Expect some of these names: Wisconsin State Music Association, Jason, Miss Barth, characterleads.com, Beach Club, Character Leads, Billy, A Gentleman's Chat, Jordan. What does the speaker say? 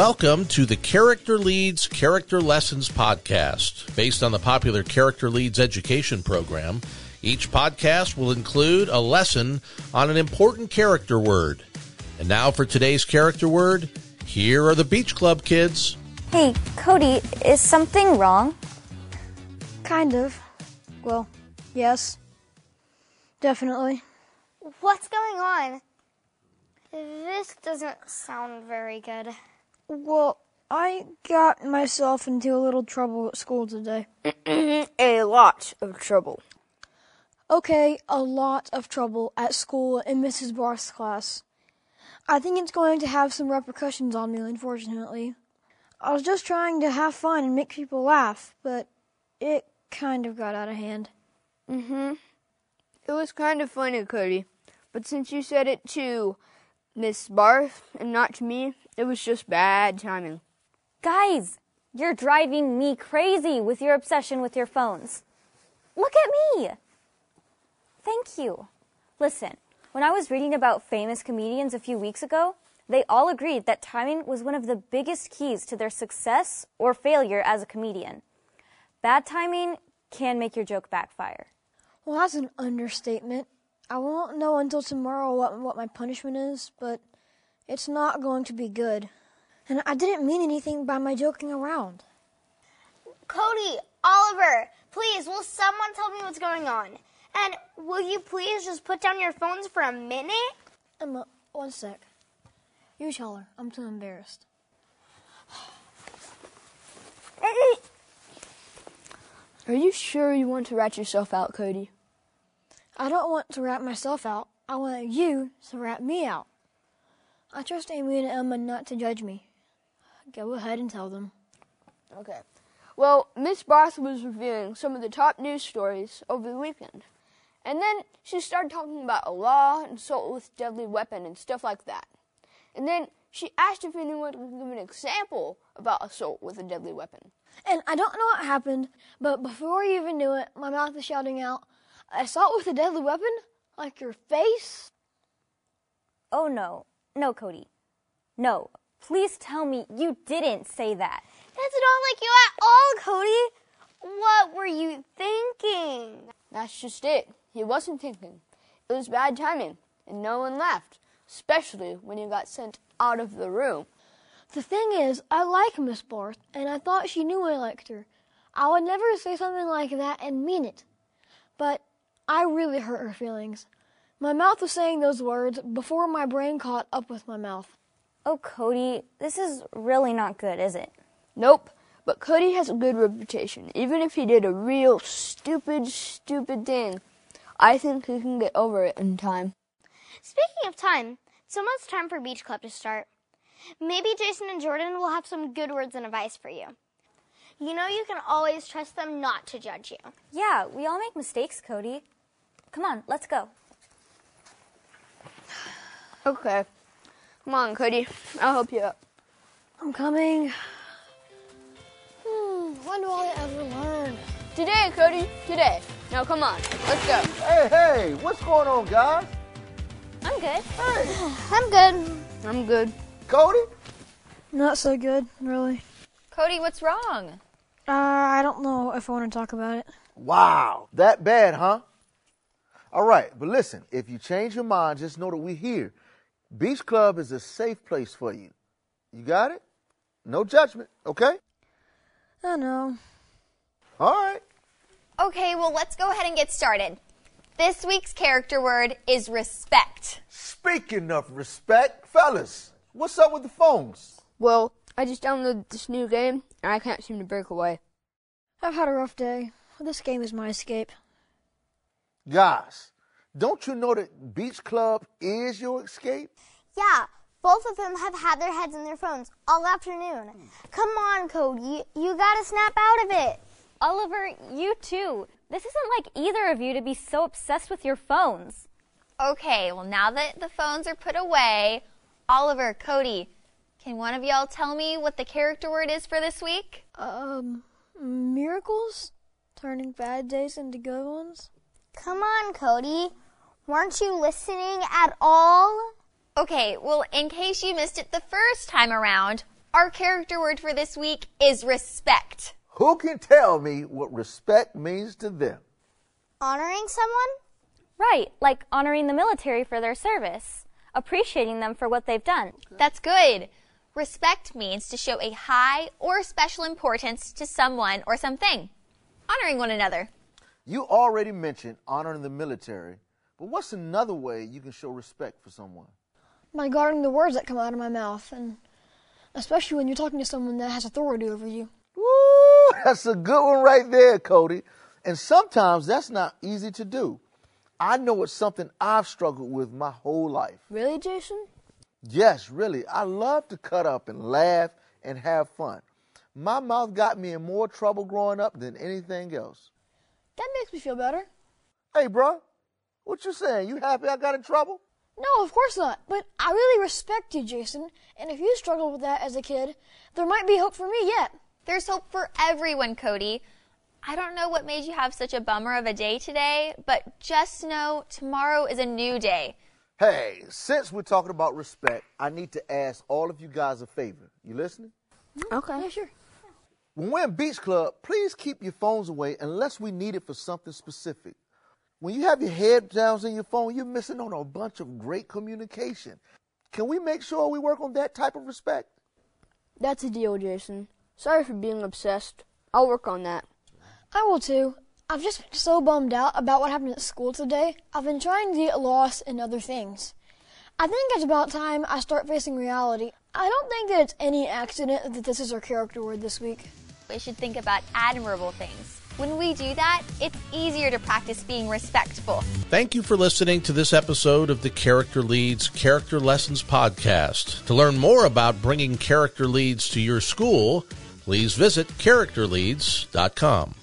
Welcome to the Character Leads Character Lessons podcast. Based on the popular Character Leads education program, each podcast will include a lesson on an important character word. And now for today's character word, here are the Beach Club kids. Hey, Cody, is something wrong? Kind of. Well, yes. Definitely. What's going on? This doesn't sound very good. Well, I got myself into a little trouble at school today. A lot of trouble. Okay, a lot of trouble at school in Mrs. Barth's class. I think it's going to have some repercussions on me, unfortunately. I was just trying to have fun and make people laugh, but it kind of got out of hand. It was kind of funny, Cody, but since you said it to Miss Barth and not to me, it was just bad timing. Guys, you're driving me crazy with your obsession with your phones. Look at me! Thank you. Listen, when I was reading about famous comedians a few weeks ago, they all agreed that timing was one of the biggest keys to their success or failure as a comedian. Bad timing can make your joke backfire. Well, that's an understatement. I won't know until tomorrow what my punishment is, but it's not going to be good. And I didn't mean anything by my joking around. Cody, Oliver, please, will someone tell me what's going on? And will you please just put down your phones for a minute? Emma, one sec. You tell her. I'm too embarrassed. Are you sure you want to rat yourself out, Cody? I don't want to rat myself out. I want you to rat me out. I trust Amy and Emma not to judge me. Go ahead and tell them. Okay. Well, Miss Barth was reviewing some of the top news stories over the weekend. And then she started talking about a law, assault with deadly weapon, and stuff like that. And then she asked if anyone would give an example about assault with a deadly weapon. And I don't know what happened, but before you even knew it, my mouth was shouting out, "Assault with a deadly weapon? Like your face?" Oh, no. No, Cody. No. Please tell me you didn't say that. That's not like you at all, Cody. What were you thinking? That's just it. He wasn't thinking. It was bad timing, and no one laughed, especially when you got sent out of the room. The thing is, I like Miss Barth, and I thought she knew I liked her. I would never say something like that and mean it. But I really hurt her feelings. My mouth was saying those words before my brain caught up with my mouth. Oh, Cody, this is really not good, is it? Nope, but Cody has a good reputation. Even if he did a real stupid thing, I think he can get over it in time. Speaking of time, it's almost time for Beach Club to start. Maybe Jason and Jordan will have some good words and advice for you. You know you can always trust them not to judge you. Yeah, we all make mistakes, Cody. Come on, let's go. Okay. Come on, Cody. I'll help you up. I'm coming. When will I ever learn? Today, Cody. Today. Now, come on. Let's go. Hey, what's going on, guys? I'm good. Hey. I'm good. Cody? Not so good, really. Cody, what's wrong? I don't know if I want to talk about it. Wow, that bad, huh? All right, but listen, if you change your mind, just know that we're here. Beach Club is a safe place for you. You got it? No judgment, okay? I know. All right. Okay, well, let's go ahead and get started. This week's character word is respect. Speaking of respect, fellas, what's up with the phones? Well, I just downloaded this new game, and I can't seem to break away. I've had a rough day. This game is my escape. Guys, don't you know that Beach Club is your escape? Yeah, both of them have had their heads in their phones all afternoon. Come on, Cody, you gotta snap out of it. Oliver, you too. This isn't like either of you to be so obsessed with your phones. Okay, well, now that the phones are put away, Oliver, Cody, can one of y'all tell me what the character word is for this week? Miracles? Turning bad days into good ones? Come on, Cody. Weren't you listening at all? Okay, well, in case you missed it the first time around, Our character word for this week is respect. Who can tell me what respect means to them? Honoring someone? Right, like honoring the military for their service, appreciating them for what they've done. Okay. That's good. Respect means to show a high or special importance to someone or something. Honoring one another. You already mentioned honoring the military, but what's another way you can show respect for someone? By guarding the words that come out of my mouth, and especially when you're talking to someone that has authority over you. Woo! That's a good one right there, Cody. And sometimes that's not easy to do. I know it's something I've struggled with my whole life. Really, Jason? Yes, really. I love to cut up and laugh and have fun. My mouth got me in more trouble growing up than anything else. That makes me feel better. Hey, bro, what you saying? You happy I got in trouble? No, of course not. But I really respect you, Jason. And if you struggled with that as a kid, there might be hope for me yet. There's hope for everyone, Cody. I don't know what made you have such a bummer of a day today, but just know tomorrow is a new day. Hey, since we're talking about respect, I need to ask all of you guys a favor. You listening? Okay. Yeah, sure. When we're in Beach Club, please keep your phones away unless we need it for something specific. When you have your head down in your phone, you're missing on a bunch of great communication. Can we make sure we work on that type of respect? That's a deal, Jason. Sorry for being obsessed. I'll work on that. I will too. I've just been so bummed out about what happened at school today. I've been trying to get lost in other things. I think it's about time I start facing reality. I don't think that it's any accident that this is our character word this week. We should think about admirable things. When we do that, it's easier to practice being respectful. Thank you for listening to this episode of the Character Leads Character Lessons podcast. To learn more about bringing character leads to your school, please visit characterleads.com.